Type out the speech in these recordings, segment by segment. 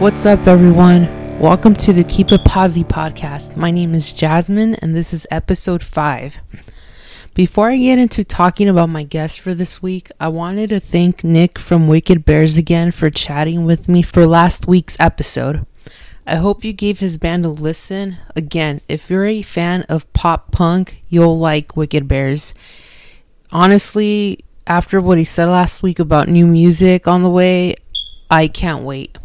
What's up, everyone? Welcome to the Keep It Posi podcast. My name is Jasmine, and this is episode 5. Before I get into talking about my guest for this week, I wanted to thank Nick from Wicked Bears again for chatting with me for last week's episode. I hope you gave his band a listen. Again, if you're a fan of pop punk, you'll like Wicked Bears. Honestly, after what he said last week about new music on the way, I can't wait.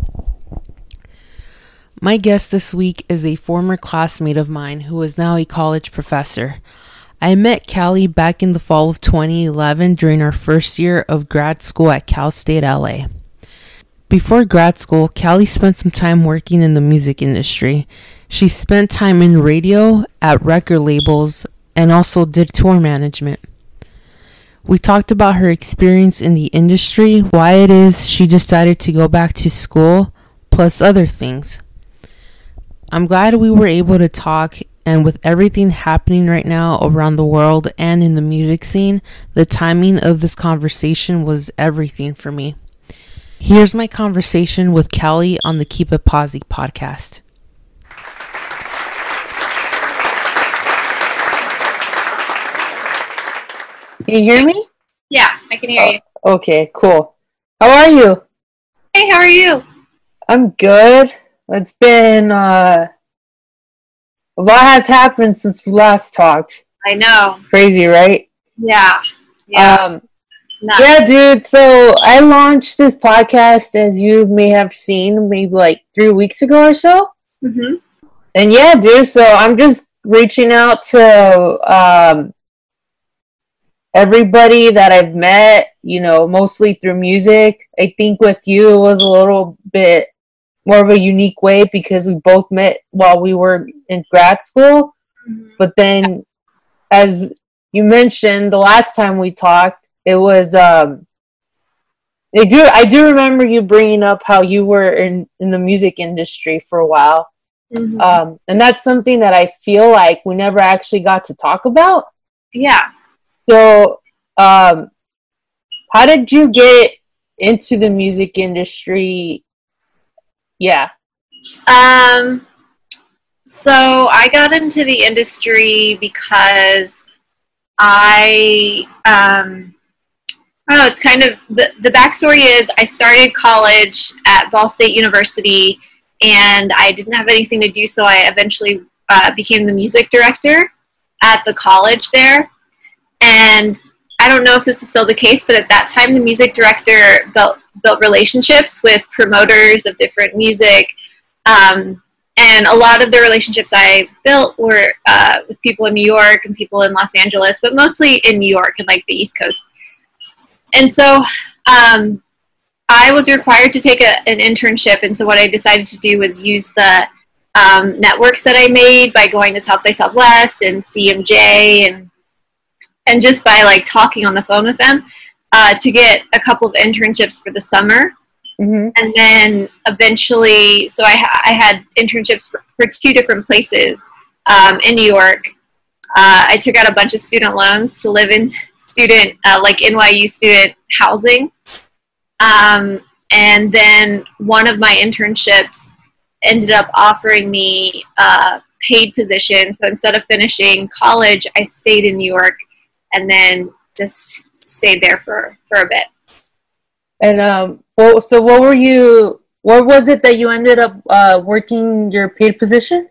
My guest this week is a former classmate of mine who is now a college professor. I met Callie back in the fall of 2011 during our first year of grad school at Cal State LA. Before grad school, Callie spent some time working in the music industry. She spent time in radio, at record labels, and also did tour management. We talked about her experience in the industry, why it is she decided to go back to school, plus other things. I'm glad we were able to talk, and with everything happening right now around the world and in the music scene, the timing of this conversation was everything for me. Here's my conversation with Callie on the Keep It Posi podcast. Can you hear me? Yeah, I can hear you. Okay, cool. How are you? Hey, how are you? I'm good. It's been, a lot has happened since we last talked. I know. Crazy, right? Yeah. Nice. Yeah, dude. So I launched this podcast, as you may have seen, maybe like 3 weeks ago or so. Mm-hmm. And yeah, dude. So I'm just reaching out to everybody that I've met, you know, mostly through music. I think with you it was a little bit more of a unique way because we both met while we were in grad school. Mm-hmm. But then, as you mentioned the last time we talked, it was, I do remember you bringing up how you were in the music industry for a while. Mm-hmm. And that's something that I feel like we never actually got to talk about. Yeah. So, how did you get into the music industry? Yeah. So I got into the industry because it's kind of, the backstory is I started college at Ball State University, and I didn't have anything to do, so I eventually became the music director at the college there. And I don't know if this is still the case, but at that time, the music director built relationships with promoters of different music, and a lot of the relationships I built were with people in New York and people in Los Angeles, but mostly in New York and, like, the East Coast. And so I was required to take an internship, and so what I decided to do was use the networks that I made by going to South by Southwest and CMJ and just by, like, talking on the phone with them to get a couple of internships for the summer. Mm-hmm. And then eventually, so I had internships for two different places in New York. I took out a bunch of student loans to live in NYU student housing. And then one of my internships ended up offering me a paid position. So instead of finishing college, I stayed in New York and then just stayed there for a bit. And so what was it that you ended up working your paid position?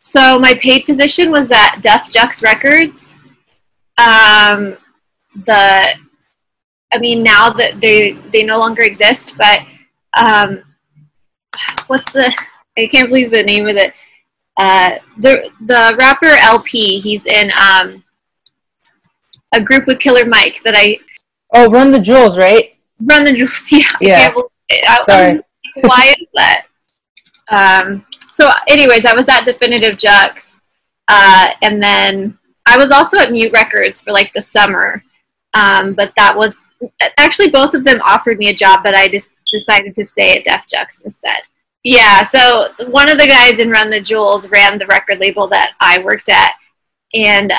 So my paid position was at Def Jux Records. Now that they no longer exist, but I can't believe the name of it. The rapper LP, he's in a group with Killer Mike that I. Oh, Run the Jewels, right? Run the Jewels, yeah. Yeah. I can't believe it. Sorry. Why is that? So, anyways, I was at Definitive Jux, and then I was also at Mute Records for, like, the summer, but that was, actually both of them offered me a job, but I just decided to stay at Def Jux instead. Yeah, so one of the guys in Run the Jewels ran the record label that I worked at, and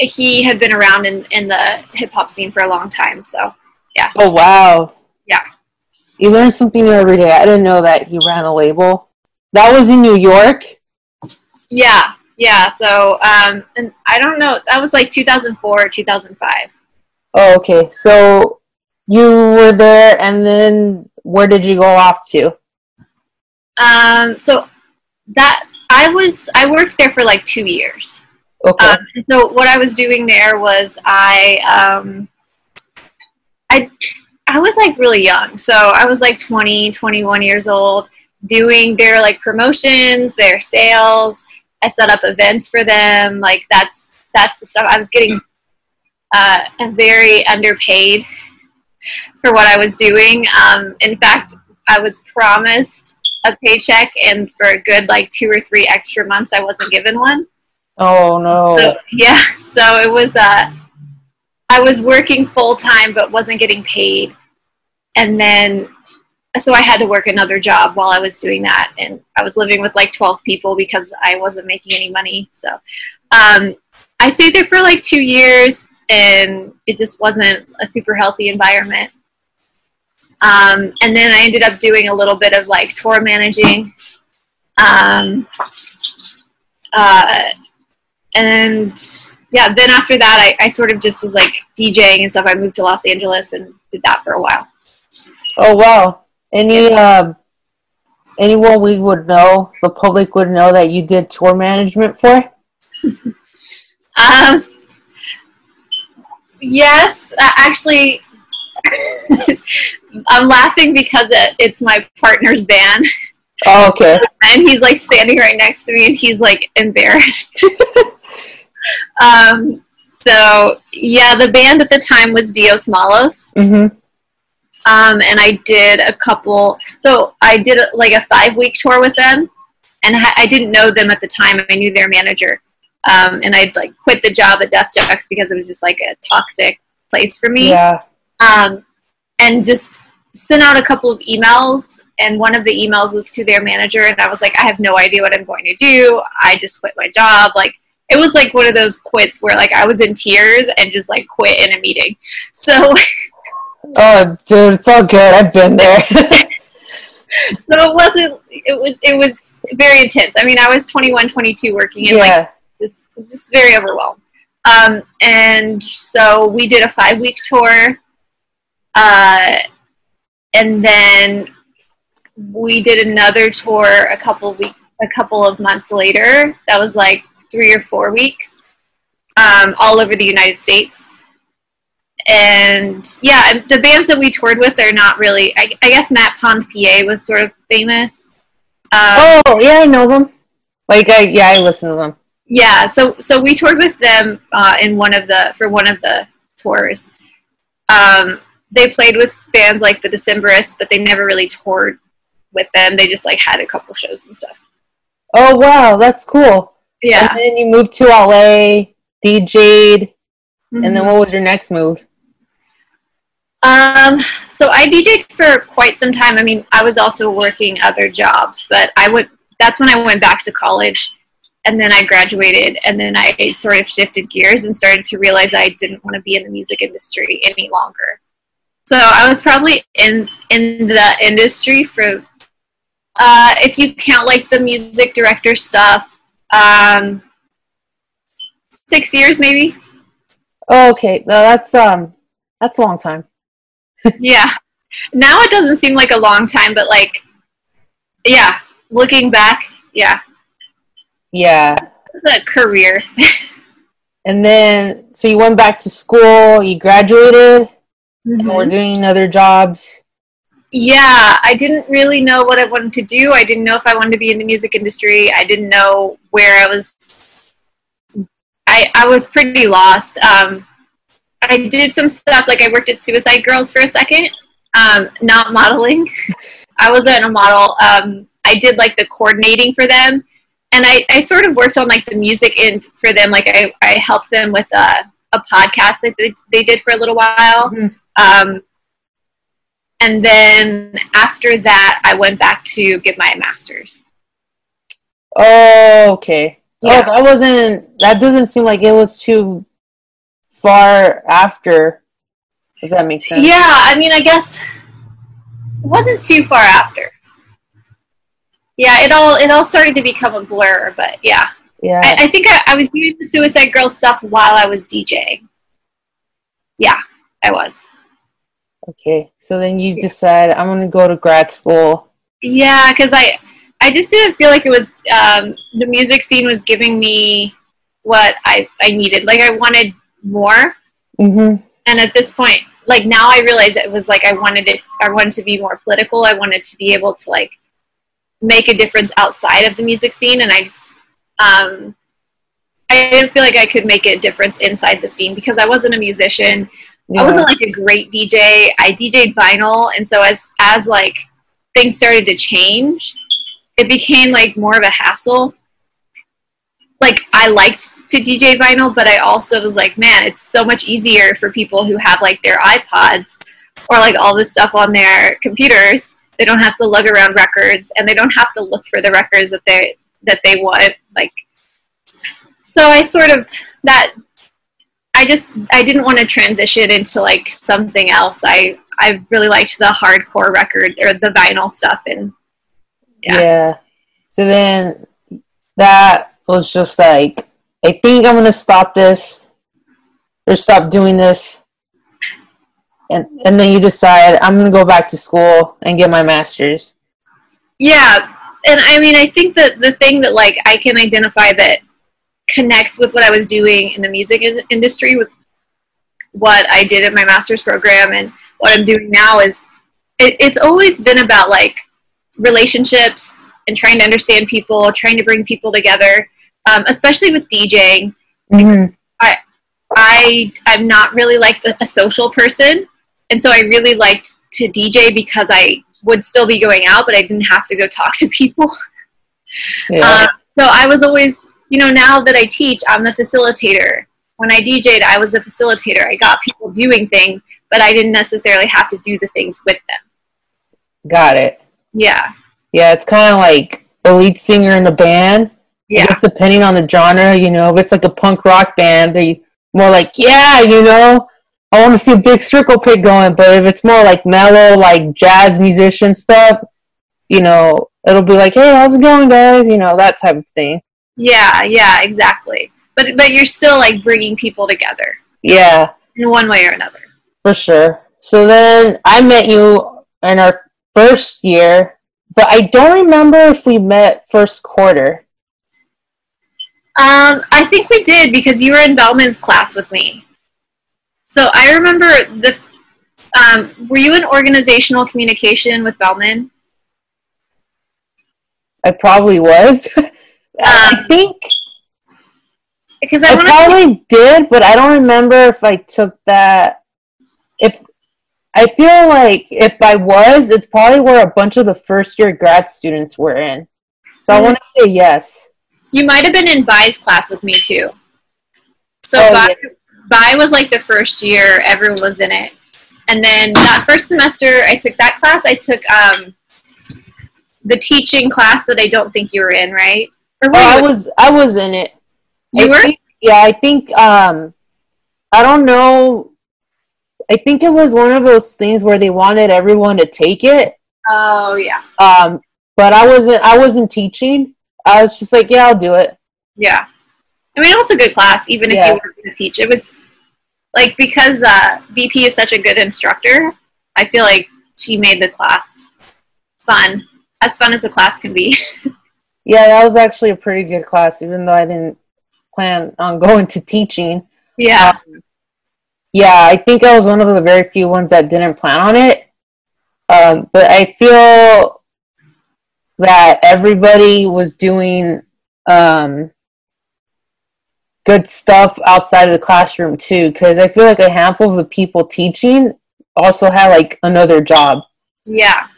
he had been around in the hip-hop scene for a long time, so, yeah. Oh, wow. Yeah. You learn something new every day. I didn't know that he ran a label. That was in New York? Yeah. So, and I don't know. That was like 2004 or 2005. Oh, okay. So you were there, and then where did you go off to? So that I worked there for like 2 years. Okay. So what I was doing there was I was like really young. So I was like 20, 21 years old, doing their like promotions, their sales. I set up events for them. Like that's the stuff. I was getting very underpaid for what I was doing. In fact, I was promised a paycheck, and for a good like 2 or 3 extra months, I wasn't given one. Oh no! So, yeah, so it was. I was working full time, but wasn't getting paid, and then so I had to work another job while I was doing that, and I was living with like 12 people because I wasn't making any money. So I stayed there for like 2 years, and it just wasn't a super healthy environment. And then I ended up doing a little bit of like tour managing. And yeah, then after that, I sort of just was like DJing and stuff. I moved to Los Angeles and did that for a while. Oh, wow. Anyone we would know, the public would know that you did tour management for? Yes, actually, I'm laughing because it's my partner's band. Oh, okay. And he's like standing right next to me, and he's like embarrassed. So yeah, the band at the time was Dios Malos. Mm-hmm. And I did a couple. So I did like a 5-week tour with them, and I didn't know them at the time. I knew their manager, and I'd like quit the job at Def Jux because it was just like a toxic place for me. Yeah. And just sent out a couple of emails. And one of the emails was to their manager, and I was like, I have no idea what I'm going to do. I just quit my job. Like, it was like one of those quits where like I was in tears and just like quit in a meeting. So, oh, dude, it's all good. I've been there. So it was very intense. I mean, I was 21, 22 working in like this, just very overwhelmed. And so we did a 5-week tour, and then we did another tour a couple of months later. That was like 3 or 4 weeks, all over the United States. And yeah, the bands that we toured with are not really. I guess Matt Pond PA was sort of famous. Oh yeah, I know them. Like I listen to them. Yeah, so we toured with them in one of the tours. They played with bands like the Decemberists, but they never really toured with them. They just like had a couple shows and stuff. Oh wow, that's cool. Yeah. And then you moved to LA, DJ'd. Mm-hmm. And then what was your next move? So I DJ'd for quite some time. I mean, I was also working other jobs, but that's when I went back to college, and then I graduated, and then I sort of shifted gears and started to realize I didn't want to be in the music industry any longer. So I was probably in the industry for, if you count like the music director stuff, 6 years maybe. Oh, okay. No, that's a long time. Yeah. Now it doesn't seem like a long time, but like, yeah, looking back. Yeah. Yeah. It's a career. And then, so you went back to school, you graduated, mm-hmm. and were doing other jobs. Yeah, I didn't really know what I wanted to do. I didn't know if I wanted to be in the music industry. I didn't know where I was. I was pretty lost. I did some stuff, like I worked at Suicide Girls for a second, not modeling. I wasn't a model. I did like the coordinating for them, and I sort of worked on like the music end for them. Like I helped them with a podcast that they did for a little while. Mm-hmm. And then after that, I went back to get my master's. Oh, okay. Yeah. Oh, that doesn't seem like it was too far after, if that makes sense. Yeah, I mean, I guess wasn't too far after. Yeah, it all started to become a blur, but yeah. Yeah. I think I was doing the Suicide Girls stuff while I was DJing. Yeah, I was. Okay, so then you decide, I'm going to go to grad school. Yeah, because I just didn't feel like it was, the music scene was giving me what I needed. Like, I wanted more. Mm-hmm. And at this point, like, now I realize it was like I wanted to be more political. I wanted to be able to, like, make a difference outside of the music scene. And I just, I didn't feel like I could make a difference inside the scene because I wasn't a musician. Yeah. I wasn't, like, a great DJ. I DJ'd vinyl. And so as like, things started to change, it became, like, more of a hassle. Like, I liked to DJ vinyl, but I also was like, man, it's so much easier for people who have, like, their iPods or, like, all this stuff on their computers. They don't have to lug around records, and they don't have to look for the records that they want. Like, so I sort of, that, I didn't want to transition into, like, something else. I really liked the hardcore record or the vinyl stuff. And yeah. So then that was just like, I think I'm going to stop this or stop doing this. And then you decide, I'm going to go back to school and get my master's. Yeah. And I mean, I think that the thing that, like, I can identify that connects with what I was doing in the music industry with what I did in my master's program and what I'm doing now is it's always been about, like, relationships and trying to understand people, trying to bring people together, especially with DJing. Mm-hmm. I'm not really, like, a social person, and so I really liked to DJ because I would still be going out, but I didn't have to go talk to people. Yeah. So I was always, you know, now that I teach, I'm the facilitator. When I DJ'd, I was a facilitator. I got people doing things, but I didn't necessarily have to do the things with them. Got it. Yeah. Yeah, it's kind of like the lead singer in the band. Yeah. I guess depending on the genre, you know, if it's like a punk rock band, they're more like, yeah, you know, I want to see a big circle pit going. But if it's more like mellow, like jazz musician stuff, you know, it'll be like, hey, how's it going, guys? You know, that type of thing. Yeah, exactly. But you're still, like, bringing people together. Yeah. In one way or another. For sure. So then I met you in our first year, but I don't remember if we met first quarter. I think we did because you were in Bellman's class with me. So I remember were you in organizational communication with Bellman? I probably was. I think I probably did, but I don't remember if I took that. If I feel like if I was, it's probably where a bunch of the first year grad students were in. So mm-hmm. I want to say yes. You might have been in Bai's class with me too. So Bai was, like, the first year, everyone was in it. And then that first semester I took that class, I took the teaching class that I don't think you were in, right? I was in it. You were? Yeah, I think, I don't know. I think it was one of those things where they wanted everyone to take it. Oh, yeah. But I wasn't teaching. I was just like, yeah, I'll do it. Yeah. I mean, it was a good class, even if you weren't going to teach. It was, like, because BP is such a good instructor, I feel like she made the class fun. As fun as a class can be. Yeah, that was actually a pretty good class, even though I didn't plan on going to teaching. Yeah. Yeah, I think I was one of the very few ones that didn't plan on it. But I feel that everybody was doing good stuff outside of the classroom, too, because I feel like a handful of the people teaching also had, like, another job. Yeah.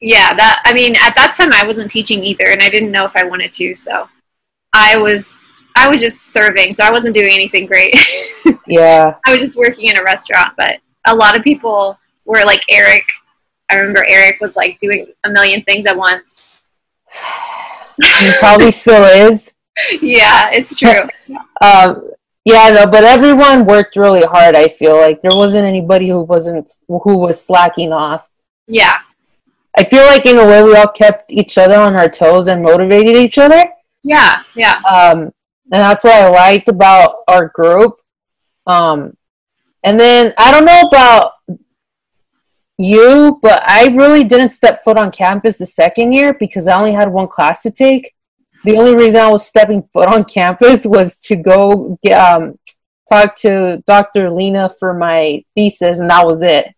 Yeah, at that time I wasn't teaching either, and I didn't know if I wanted to, so I was just serving, so I wasn't doing anything great. Yeah. I was just working in a restaurant, but a lot of people were like Eric. I remember Eric was, like, doing a million things at once. He probably still is. Yeah, it's true. Yeah, no, but everyone worked really hard, I feel like. There wasn't anybody who was slacking off. Yeah. I feel like in a way we all kept each other on our toes and motivated each other. Yeah, yeah. And that's what I liked about our group. And then I don't know about you, but I really didn't step foot on campus the second year because I only had one class to take. The only reason I was stepping foot on campus was to go talk to Dr. Lena for my thesis, and that was it.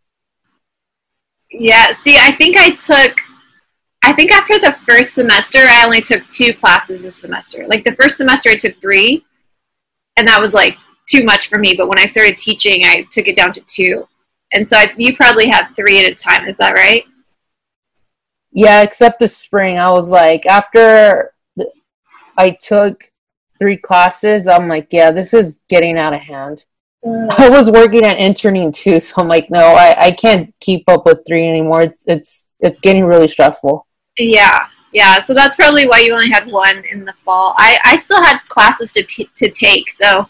Yeah, see, I think after the first semester, I only took 2 classes a semester. Like, the first semester, I took 3, and that was, like, too much for me. But when I started teaching, I took it down to 2. And so you probably had 3 at a time. Is that right? Yeah, except this spring. I was, like, after I took 3 classes, I'm like, yeah, this is getting out of hand. I was working at interning too, so I'm like, no, I can't keep up with 3 anymore. It's getting really stressful. Yeah, yeah. So that's probably why you only had 1 in the fall. I still had classes to take. So,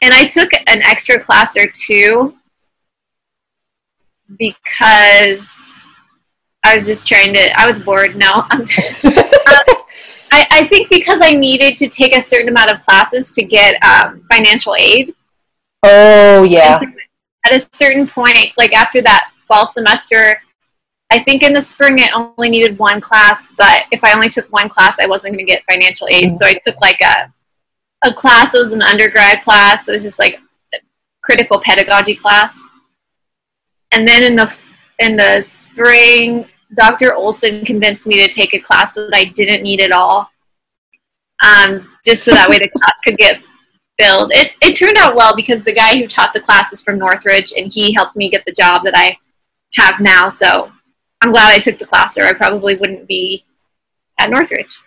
and I took an extra class or 2 because I was just trying to. I was bored. No, I'm. I think because I needed to take a certain amount of classes to get financial aid. Oh, yeah. At a certain point, like after that fall semester, I think in the spring I only needed 1 class, but if I only took 1 class, I wasn't going to get financial aid. Mm-hmm. So I took like a class. It was an undergrad class. It was just like a critical pedagogy class. And then in the spring, Dr. Olson convinced me to take a class that I didn't need at all, just so that way the class could get filled. It turned out well because the guy who taught the class is from Northridge, and he helped me get the job that I have now. So I'm glad I took the class, or I probably wouldn't be at Northridge.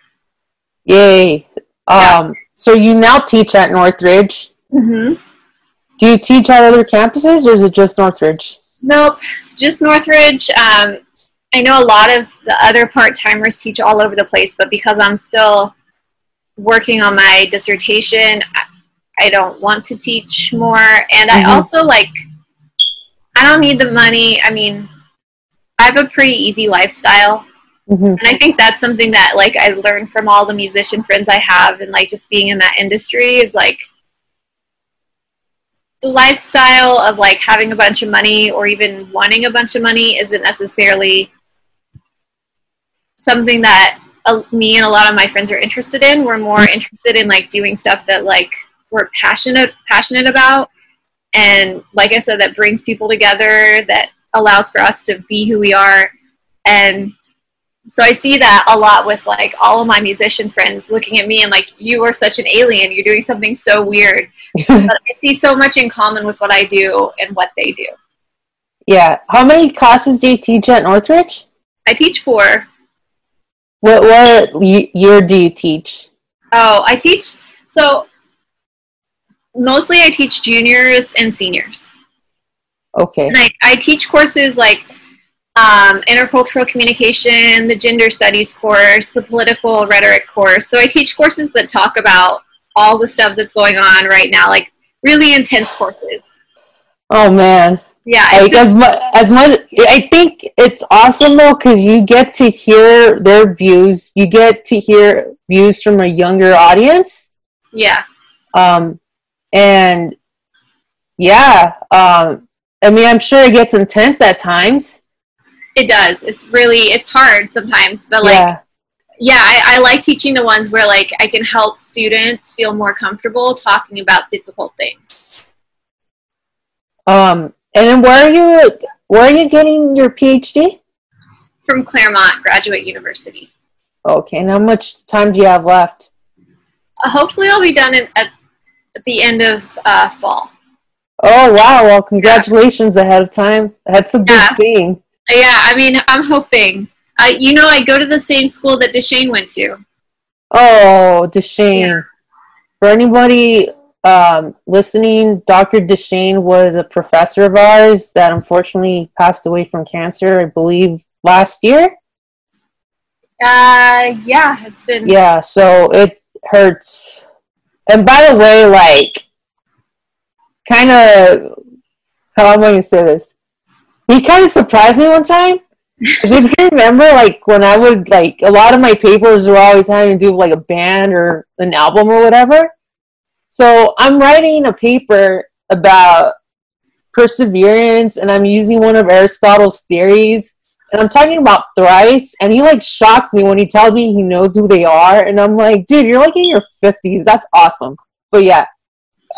Yay. Yeah. So you now teach at Northridge. Mm-hmm. Do you teach at other campuses, or is it just Northridge? Nope, just Northridge. I know a lot of the other part-timers teach all over the place, but because I'm still working on my dissertation, I don't want to teach more. And I also, like, I don't need the money. I mean, I have a pretty easy lifestyle. Mm-hmm. And I think that's something that, like, I learned from all the musician friends I have and, like, just being in that industry is, like, the lifestyle of, like, having a bunch of money or even wanting a bunch of money isn't necessarily something that me and a lot of my friends are interested in. We're more interested in, like, doing stuff that, like, we're passionate about, and like I said, that brings people together, that allows for us to be who we are. And so I see that a lot with, like, all of my musician friends looking at me and, like, you are such an alien, you're doing something so weird. But I see so much in common with what I do and what they do. Yeah. How many classes do you teach at Northridge? I teach 4. What year do you teach? Oh, I teach, so mostly I teach juniors and seniors. Okay. And I teach courses like intercultural communication, the gender studies course, the political rhetoric course. So I teach courses that talk about all the stuff that's going on right now, like really intense courses. Oh, man. Yeah. Like, as much, I think it's awesome, though, because you get to hear their views. You get to hear views from a younger audience. Yeah. And, yeah, I mean, I'm sure it gets intense at times. It does. It's hard sometimes, but, like, yeah, I like teaching the ones where, like, I can help students feel more comfortable talking about difficult things. And then where are you getting your PhD? From Claremont Graduate University. Okay. And how much time do you have left? Hopefully I'll be done at the end of fall. Oh, wow. Well, congratulations ahead of time. That's a good thing. Yeah, I mean, I'm hoping. I go to the same school that Dechaine went to. Oh, Dechaine. Yeah. For anybody listening, Dr. Dechaine was a professor of ours that unfortunately passed away from cancer, I believe, last year? Yeah, it's been... Yeah, so it hurts. And by the way, like, kind of... How am I going to say this? He kind of surprised me one time. Because if you remember, like, when I would, like, a lot of my papers were always having to do, like, a band or an album or whatever. So I'm writing a paper about perseverance, and I'm using one of Aristotle's theories. And I'm talking about Thrice, and he, like, shocks me when he tells me he knows who they are. And I'm like, dude, you're, like, in your 50s. That's awesome. But, yeah,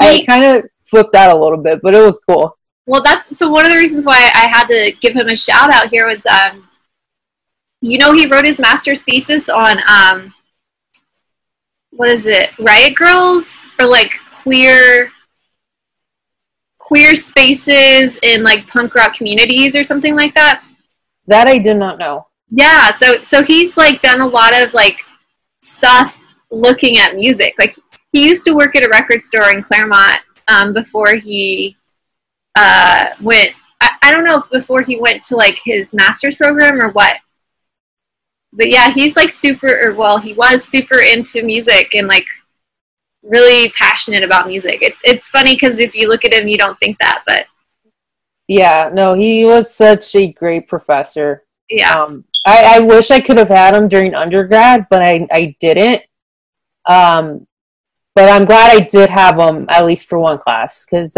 I kind of flipped out a little bit, but it was cool. Well, that's so one of the reasons why I had to give him a shout out here was, you know, he wrote his master's thesis on, what is it, riot girls, or like queer spaces in like punk rock communities or something like that. That I did not know. Yeah. So he's like done a lot of like stuff looking at music. Like he used to work at a record store in Claremont, before he, I don't know if before he went to like his master's program or what, but yeah, he's like he was super into music and like really passionate about music. It's funny because if you look at him, you don't think that, but yeah, no, he was such a great professor. Yeah. I wish I could have had him during undergrad, but I didn't. But I'm glad I did have him at least for one class, because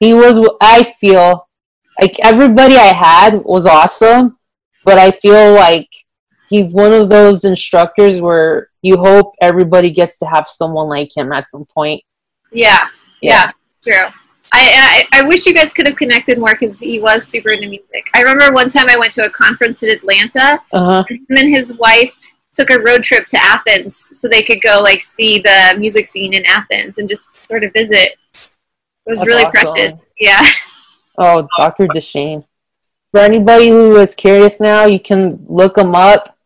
he was, I feel, like everybody I had was awesome, but I feel like he's one of those instructors where you hope everybody gets to have someone like him at some point. Yeah, true. I wish you guys could have connected more because he was super into music. I remember one time I went to a conference in Atlanta, and him and his wife took a road trip to Athens so they could go like see the music scene in Athens and just sort of visit. It was really awesome. Precious. Yeah. Oh, Dr. Dechaine. For anybody who is curious now, you can look him up.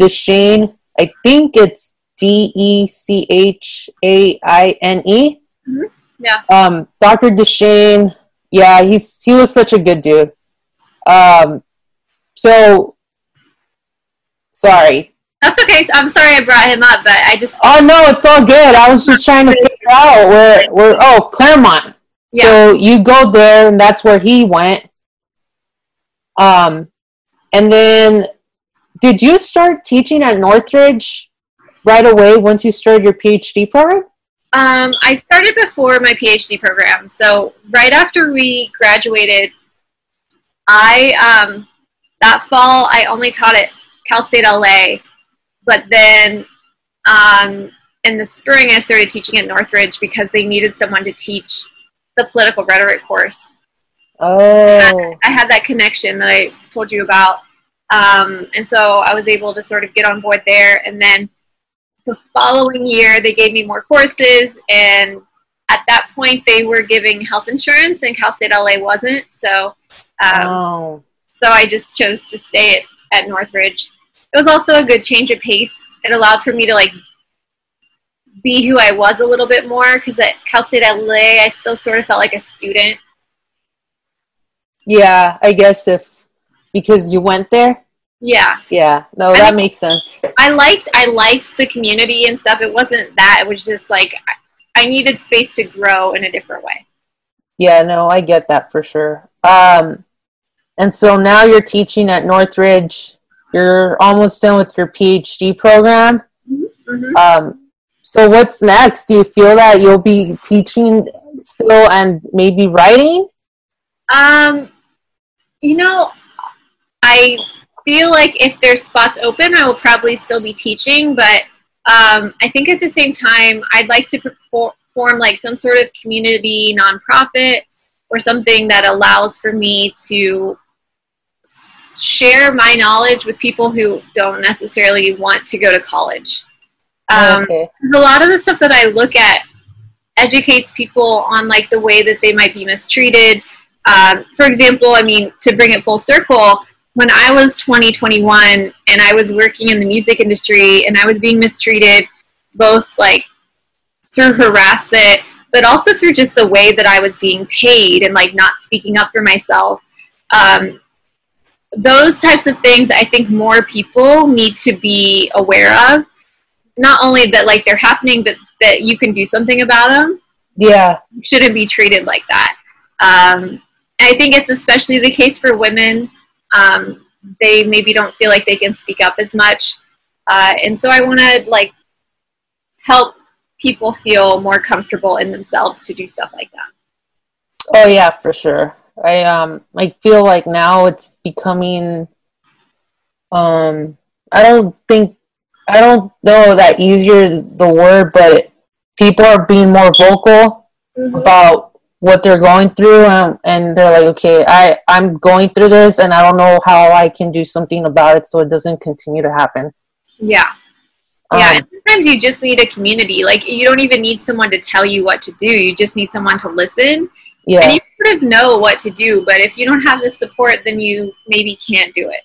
Dechaine. I think it's D-E-C-H-A-I-N-E. Mm-hmm. Yeah. Dr. Dechaine. Yeah, he was such a good dude. So, sorry. That's okay. I'm sorry I brought him up, but I just... Oh, no, it's all good. I was just trying to figure out where Claremont. Yeah. So you go there, and that's where he went. And then, did you start teaching at Northridge right away once you started your PhD program? I started before my PhD program. So right after we graduated, that fall, I only taught at Cal State LA. But then in the spring, I started teaching at Northridge because they needed someone to teach the political rhetoric course. Oh. I had that connection that I told you about. And so I was able to sort of get on board there. And then the following year, they gave me more courses. And at that point, they were giving health insurance, and Cal State LA wasn't. So, So I just chose to stay at Northridge. It was also a good change of pace. It allowed for me to, like, be who I was a little bit more, because at Cal State LA, I still sort of felt like a student. Yeah, I guess because you went there? Yeah. Yeah, no, that makes sense. I liked the community and stuff. It wasn't that. It was just, like, I needed space to grow in a different way. Yeah, no, I get that for sure. And so now you're teaching at Northridge. You're almost done with your PhD program. Mm-hmm. So what's next? Do you feel that you'll be teaching still and maybe writing? You know, I feel like if there's spots open, I will probably still be teaching. But I think at the same time, I'd like to form like some sort of community nonprofit or something that allows for me to share my knowledge with people who don't necessarily want to go to college. A lot of the stuff that I look at educates people on like the way that they might be mistreated. For example, I mean, to bring it full circle, when I was 21 and I was working in the music industry and I was being mistreated both like through harassment, but also through just the way that I was being paid and like not speaking up for myself. Those types of things, I think more people need to be aware of. Not only that, like, they're happening, but that you can do something about them. Yeah. You shouldn't be treated like that. I think it's especially the case for women. They maybe don't feel like they can speak up as much. And so I want to like help people feel more comfortable in themselves to do stuff like that. Oh yeah, for sure. I feel like now it's becoming, I don't know that easier is the word, but people are being more vocal mm-hmm. about what they're going through, and they're like, okay, I'm going through this and I don't know how I can do something about it so it doesn't continue to happen. Yeah. Yeah, and sometimes you just need a community. Like, you don't even need someone to tell you what to do. You just need someone to listen. Yeah. And you sort of know what to do, but if you don't have the support, then you maybe can't do it.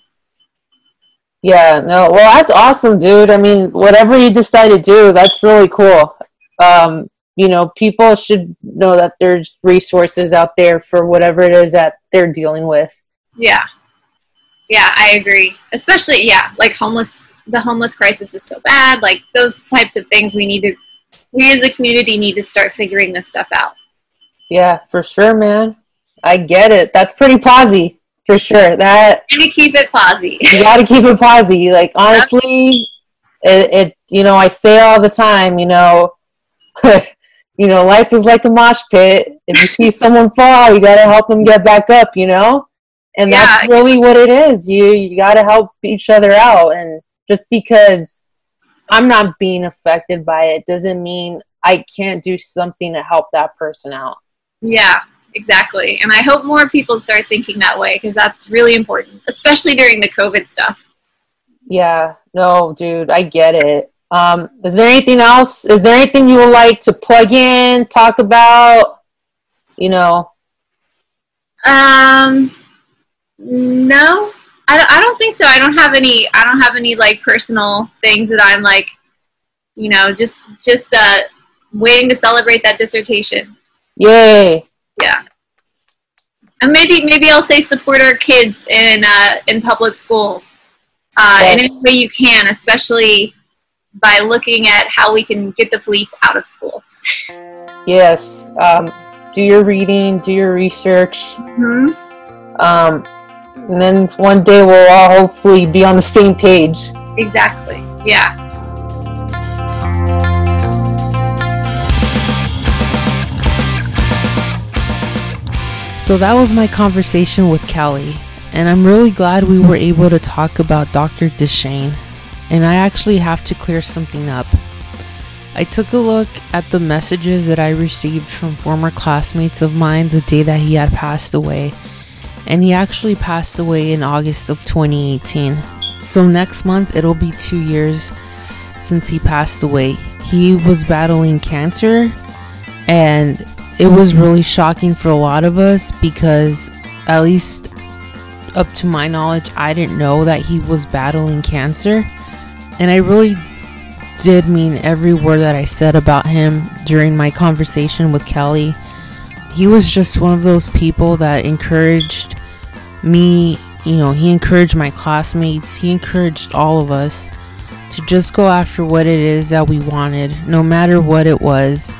Yeah, no, well, that's awesome, dude. I mean, whatever you decide to do, that's really cool. You know, people should know that there's resources out there for whatever it is that they're dealing with. Yeah. Yeah, I agree. Especially, yeah, like the homeless crisis is so bad. Like, those types of things we as a community need to start figuring this stuff out. Yeah, for sure, man. I get it. That's pretty posi, for sure. You gotta keep it posi. You gotta keep it posi. Like, honestly, it you know, I say all the time, you know, you know, life is like a mosh pit. If you see someone fall, you gotta help them get back up, you know? And yeah, that's really what it is. You got to help each other out. And just because I'm not being affected by it doesn't mean I can't do something to help that person out. Yeah, exactly. And I hope more people start thinking that way, because that's really important, especially during the COVID stuff. Yeah, no, dude, I get it. Is there anything else? Is there anything you would like to plug in, talk about, you know? No, I don't think so. I don't have any like personal things that I'm like, you know, just waiting to celebrate that dissertation. Yay. Yeah. And maybe I'll say support our kids in public schools, yes, in any way you can, especially by looking at how we can get the police out of schools. Yes. Do your reading, do your research. Mm-hmm. And then one day we'll all hopefully be on the same page. Exactly. Yeah. So that was my conversation with Callie. And I'm really glad we were able to talk about Dr. Dechaine. And I actually have to clear something up. I took a look at the messages that I received from former classmates of mine the day that he had passed away. And he actually passed away in August of 2018. So next month, it'll be 2 years since he passed away. He was battling cancer, and it was really shocking for a lot of us because, at least up to my knowledge, I didn't know that he was battling cancer. And I really did mean every word that I said about him during my conversation with Kelly. He was just one of those people that encouraged me, you know, he encouraged my classmates, he encouraged all of us to just go after what it is that we wanted, no matter what it was,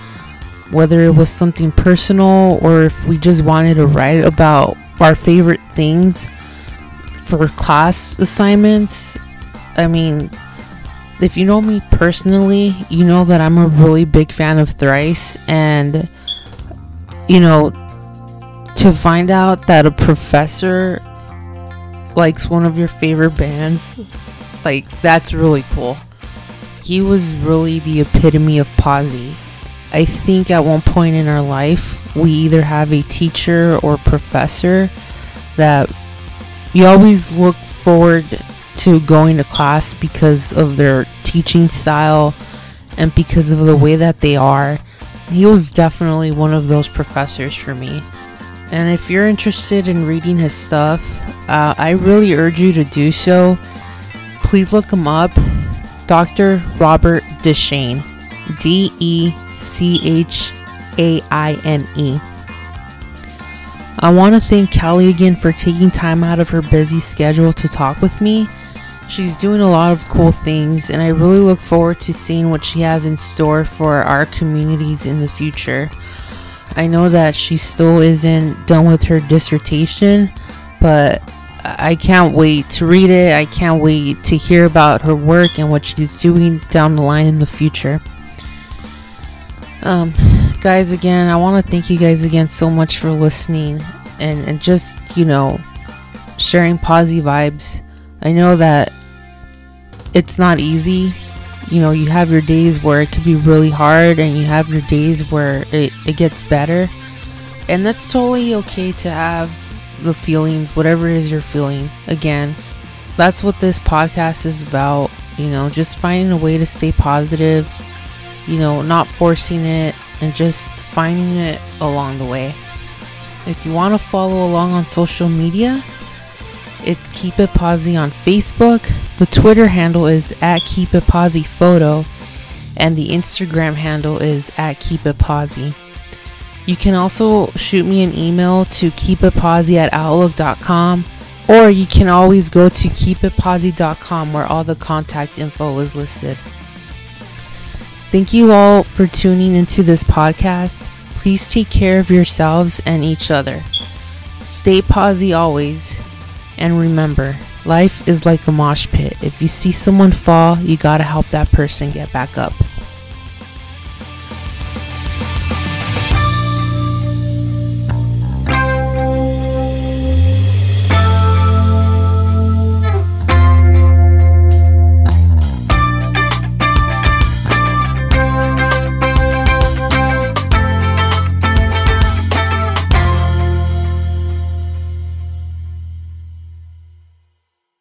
whether it was something personal or if we just wanted to write about our favorite things for class assignments. I mean, if you know me personally, you know that I'm a really big fan of Thrice, and you know, to find out that a professor likes one of your favorite bands, like, that's really cool. He was really the epitome of posi. I think at one point in our life, we either have a teacher or professor that you always look forward to going to class because of their teaching style and because of the way that they are. He was definitely one of those professors for me. And if you're interested in reading his stuff, I really urge you to do so. Please look him up. Dr. Robert Dechaine. D-E-C-H-A-I-N-E. I want to thank Callie again for taking time out of her busy schedule to talk with me. She's doing a lot of cool things, and I really look forward to seeing what she has in store for our communities in the future. I know that she still isn't done with her dissertation, but I can't wait to read it. I can't wait to hear about her work and what she's doing down the line in the future. Guys, again, I want to thank you guys again so much for listening and just, you know, sharing Posi vibes. I know that it's not easy. You know, you have your days where it can be really hard, and you have your days where it gets better, and that's totally okay to have the feelings, whatever it is you're feeling. Again, that's what this podcast is about, you know, just finding a way to stay positive, you know, not forcing it, and just finding it along the way. If you want to follow along on social media, it's Keep It Posi on Facebook. The Twitter handle is @KeepItPosiPhoto, and the Instagram handle is @KeepItPosi. You can also shoot me an email to keepitposi@outlook.com, or you can always go to keepitposi.com, where all the contact info is listed. Thank you all for tuning into this podcast. Please take care of yourselves and each other. Stay Posi always. And remember, life is like a mosh pit. If you see someone fall, you gotta help that person get back up.